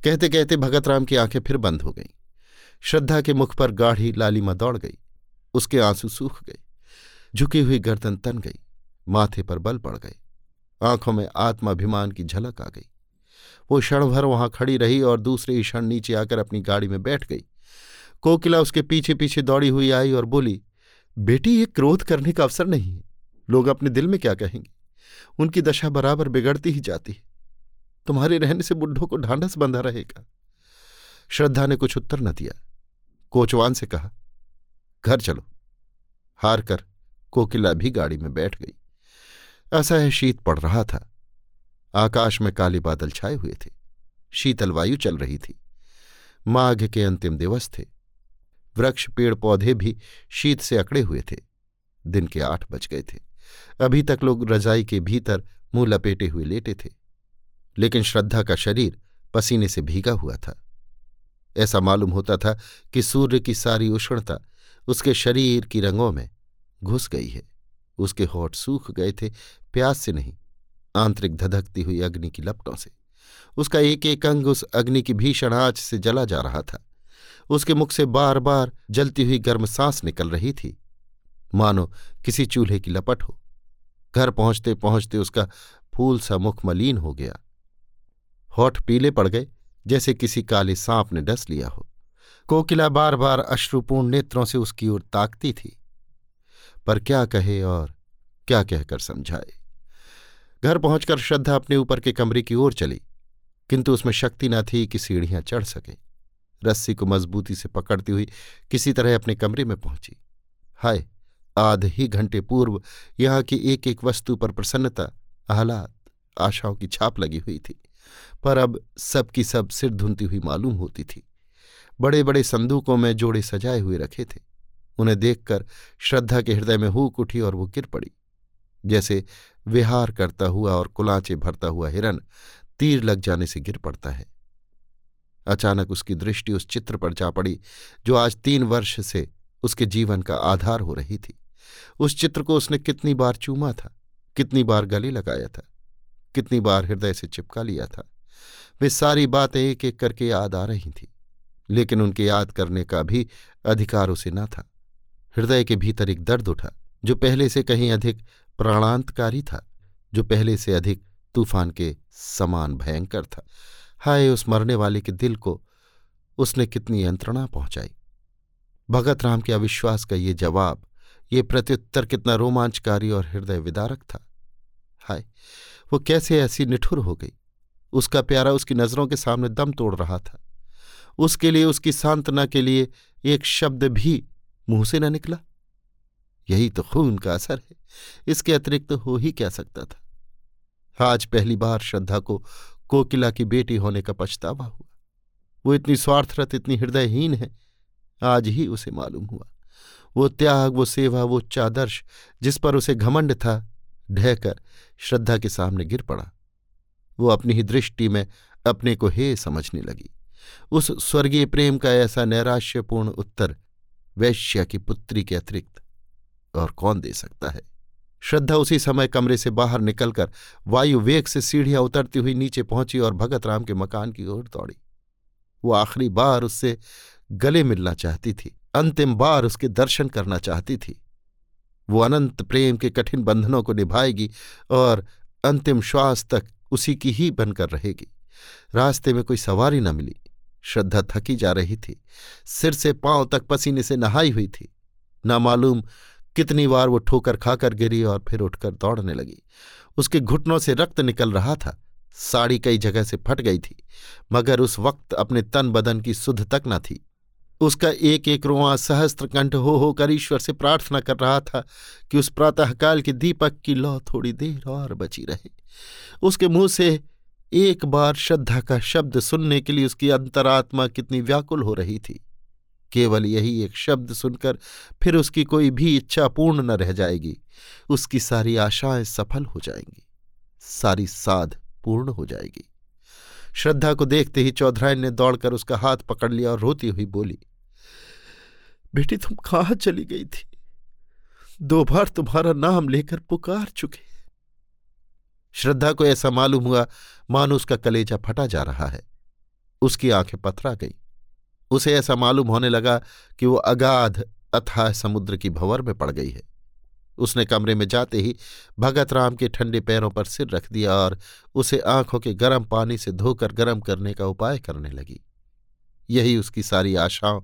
कहते कहते भगत राम की आंखें फिर बंद हो गईं। श्रद्धा के मुख पर गाढ़ी लालिमा दौड़ गई। उसके आंसू सूख गए। झुकी हुई गर्दन तन गई। माथे पर बल पड़ गए। आंखों में आत्माभिमान की झलक आ गई। वो क्षण भर वहां खड़ी रही और दूसरे ही क्षण नीचे आकर अपनी गाड़ी में बैठ गई। कोकिला उसके पीछे पीछे दौड़ी हुई आई और बोली, बेटी, ये क्रोध करने का अवसर नहीं है। लोग अपने दिल में क्या कहेंगे? उनकी दशा बराबर बिगड़ती ही जाती है। तुम्हारे रहने से बुढ़ों को ढांढस बंधा रहेगा। श्रद्धा ने कुछ उत्तर न दिया। कोचवान से कहा, घर चलो। हार कर कोकिला भी गाड़ी में बैठ गई। असह्य शीत पड़ रहा था। आकाश में काले बादल छाए हुए थे। शीतल वायु चल रही थी। माघ के अंतिम दिवस थे। वृक्ष पेड़ पौधे भी शीत से अकड़े हुए थे। दिन के 8 बज गए थे। अभी तक लोग रजाई के भीतर मुंह लपेटे हुए लेटे थे, लेकिन श्रद्धा का शरीर पसीने से भीगा हुआ था। ऐसा मालूम होता था कि सूर्य की सारी उष्णता उसके शरीर की रंगों में घुस गई है। उसके होठ सूख गए थे, प्यास से नहीं, आंतरिक धधकती हुई अग्नि की लपटों से। उसका एक एक अंग उस अग्नि की भीषण आंच से जला जा रहा था। उसके मुख से बार बार जलती हुई गर्म सांस निकल रही थी, मानो किसी चूल्हे की लपट हो। घर पहुंचते पहुंचते उसका फूल सा मुख मलिन हो गया। होठ पीले पड़ गए, जैसे किसी काले सांप ने डस लिया हो। कोकिला बार बार अश्रुपूर्ण नेत्रों से उसकी ओर ताकती थी, पर क्या कहे और क्या कहकर समझाए। घर पहुंचकर श्रद्धा अपने ऊपर के कमरे की ओर चली, किंतु उसमें शक्ति न थी कि सीढ़ियां चढ़ सके। रस्सी को मजबूती से पकड़ती हुई किसी तरह अपने कमरे में पहुंची। हाय, आधे ही घंटे पूर्व यहाँ की एक एक वस्तु पर प्रसन्नता, आह्लाद, आशाओं की छाप लगी हुई थी, पर अब सब की सब सिर धुनती हुई मालूम होती थी। बड़े बड़े संदूकों में जोड़े सजाए हुए रखे थे। उन्हें देखकर श्रद्धा के हृदय में हूक उठी और वो गिर पड़ी, जैसे विहार करता हुआ और कुलांचे भरता हुआ हिरन तीर लग जाने से गिर पड़ता है। अचानक उसकी दृष्टि उस चित्र पर जा पड़ी जो आज 3 वर्ष से उसके जीवन का आधार हो रही थी। उस चित्र को उसने कितनी बार चूमा था, कितनी बार गले लगाया था, कितनी बार हृदय से चिपका लिया था। वे सारी बातें एक एक करके याद आ रही थीं, लेकिन उनके याद करने का भी अधिकार उसे न था। हृदय के भीतर एक दर्द उठा जो पहले से कहीं अधिक प्राणांतकारी था, जो पहले से अधिक तूफान के समान भयंकर था। हाय, उस मरने वाले के दिल को उसने कितनी यंत्रणा पहुंचाई। भगत राम के अविश्वास का ये जवाब, ये प्रत्युत्तर कितना रोमांचकारी और हृदय विदारक था। हाय, वो कैसे ऐसी निठुर हो गई। उसका प्यारा उसकी नज़रों के सामने दम तोड़ रहा था। उसके लिए, उसकी सांत्वना के लिए एक शब्द भी मुंह से न निकला। यही तो खून का असर है, इसके अतिरिक्त तो हो ही क्या सकता था। आज पहली बार श्रद्धा को कोकिला की बेटी होने का पछतावा हुआ। वो इतनी स्वार्थरत, इतनी हृदयहीन है, आज ही उसे मालूम हुआ। वो त्याग, वो सेवा, वो चादर्श जिस पर उसे घमंड था, ढहकर श्रद्धा के सामने गिर पड़ा। वो अपनी ही दृष्टि में अपने को हे समझने लगी। उस स्वर्गीय प्रेम का ऐसा नैराश्यपूर्ण उत्तर वैश्या की पुत्री के अतिरिक्त और कौन दे सकता है। श्रद्धा उसी समय कमरे से बाहर निकलकर वायु वेग से सीढ़ियां उतरती हुई नीचे पहुंची और भगत राम के मकान की ओर दौड़ी। वो आखिरी बार उससे गले मिलना चाहती थी, अंतिम बार उसके दर्शन करना चाहती थी। वो अनंत प्रेम के कठिन बंधनों को निभाएगी और अंतिम श्वास तक उसी की ही बनकर रहेगी। रास्ते में कोई सवारी न मिली। श्रद्धा थकी जा रही थी, सिर से पांव तक पसीने से नहाई हुई थी। ना मालूम कितनी बार वो ठोकर खाकर गिरी और फिर उठकर दौड़ने लगी। उसके घुटनों से रक्त निकल रहा था, साड़ी कई जगह से फट गई थी, मगर उस वक्त अपने तन बदन की सुध तक न थी। उसका एक एक रोआ सहस्त्र कंठ हो होकर ईश्वर से प्रार्थना कर रहा था कि उस प्रातःकाल के दीपक की लौ थोड़ी देर और बची रहे। उसके मुंह से एक बार श्रद्धा का शब्द सुनने के लिए उसकी अंतरात्मा कितनी व्याकुल हो रही थी। केवल यही एक शब्द सुनकर फिर उसकी कोई भी इच्छा पूर्ण न रह जाएगी। उसकी सारी आशाएं सफल हो जाएंगी, सारी साध पूर्ण हो जाएगी। श्रद्धा को देखते ही चौधरायन ने दौड़कर उसका हाथ पकड़ लिया और रोती हुई बोली, बेटी तुम कहाँ चली गई थी? दो बार तुम्हारा नाम लेकर पुकार चुके। श्रद्धा को ऐसा मालूम हुआ मानो उसका कलेजा फटा जा रहा है। उसकी आंखें पथरा गई। उसे ऐसा मालूम होने लगा कि वो अगाध अथाह समुद्र की भंवर में पड़ गई है। उसने कमरे में जाते ही भगत राम के ठंडे पैरों पर सिर रख दिया और उसे आंखों के गर्म पानी से धोकर गर्म करने का उपाय करने लगी। यही उसकी सारी आशाओं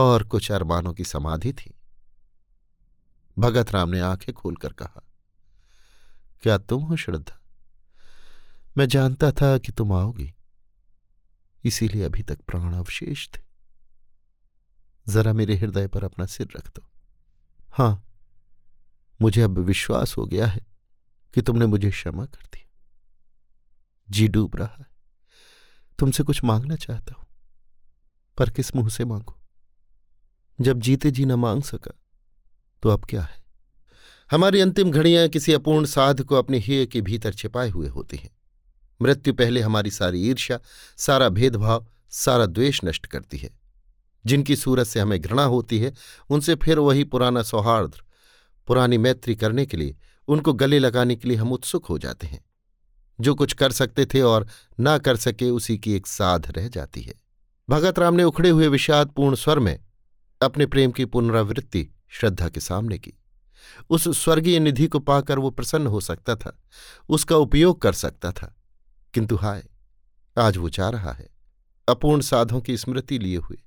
और कुछ अरमानों की समाधि थी। भगत राम ने आंखें खोलकर कहा, क्या तुम हो श्रद्धा? मैं जानता था कि तुम आओगी, इसीलिए अभी तक प्राण अवशेष थे। जरा मेरे हृदय पर अपना सिर रख दो। हां, मुझे अब विश्वास हो गया है कि तुमने मुझे क्षमा कर दिया। जी डूब रहा है, तुमसे कुछ मांगना चाहता हूं, पर किस मुंह से मांगू? जब जीते जी न मांग सका तो अब क्या है। हमारी अंतिम घड़ियां किसी अपूर्ण साध को अपने हेय के भीतर छिपाए हुए होती हैं। मृत्यु पहले हमारी सारी ईर्ष्या, सारा भेदभाव, सारा द्वेष नष्ट करती है। जिनकी सूरत से हमें घृणा होती है, उनसे फिर वही पुराना सौहार्द, पुरानी मैत्री करने के लिए, उनको गले लगाने के लिए हम उत्सुक हो जाते हैं। जो कुछ कर सकते थे और ना कर सके, उसी की एक साध रह जाती है। भगत राम ने उखड़े हुए विषादपूर्ण स्वर में अपने प्रेम की पुनरावृत्ति श्रद्धा के सामने की। उस स्वर्गीय निधि को पाकर वो प्रसन्न हो सकता था, उसका उपयोग कर सकता था, किंतु हाय, आज वो जा रहा है अपूर्ण साधों की स्मृति लिए हुए।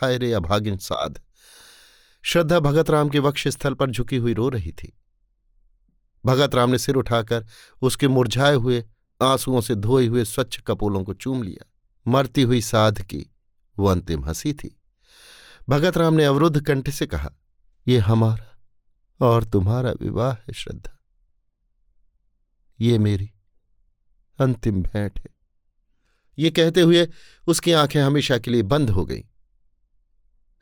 हाय रे अभागिन साध! श्रद्धा भगत राम के वक्षस्थल पर झुकी हुई रो रही थी। भगत राम ने सिर उठाकर उसके मुरझाए हुए, आंसुओं से धोए हुए स्वच्छ कपोलों को चूम लिया। मरती हुई साध की वो अंतिम हंसी थी। भगत राम ने अवरुद्ध कंठ से कहा, ये हमारा और तुम्हारा विवाह है श्रद्धा, ये मेरी अंतिम भेंट है। ये कहते हुए उसकी आंखें हमेशा के लिए बंद हो गईं।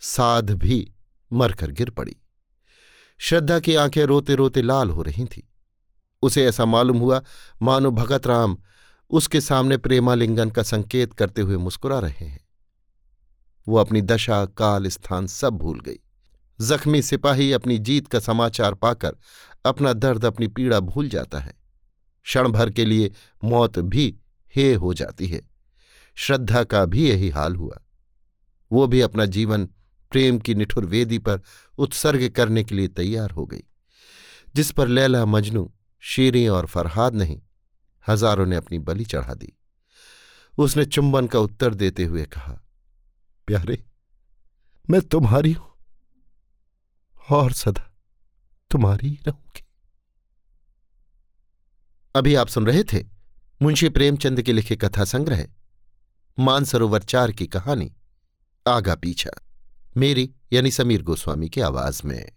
साध भी मरकर गिर पड़ी। श्रद्धा की आंखें रोते रोते लाल हो रही थीं। उसे ऐसा मालूम हुआ मानो भगत राम उसके सामने प्रेमालिंगन का संकेत करते हुए मुस्कुरा रहे हैं। वो अपनी दशा, काल, स्थान सब भूल गई। जख्मी सिपाही अपनी जीत का समाचार पाकर अपना दर्द, अपनी पीड़ा भूल जाता है। क्षण भर के लिए मौत भी हे हो जाती है। श्रद्धा का भी यही हाल हुआ। वो भी अपना जीवन प्रेम की निठुर वेदी पर उत्सर्ग करने के लिए तैयार हो गई, जिस पर लैला, मजनू, शीरें और फरहाद नहीं, हजारों ने अपनी बलि चढ़ा दी। उसने चुंबन का उत्तर देते हुए कहा, प्यारे, मैं तुम्हारी हूं और सदा तुम्हारी ही रहूंगी। अभी आप सुन रहे थे मुंशी प्रेमचंद के लिखे कथा संग्रह मानसरोवर 4 की कहानी आगा पीछा, मेरी यानी समीर गोस्वामी की आवाज में।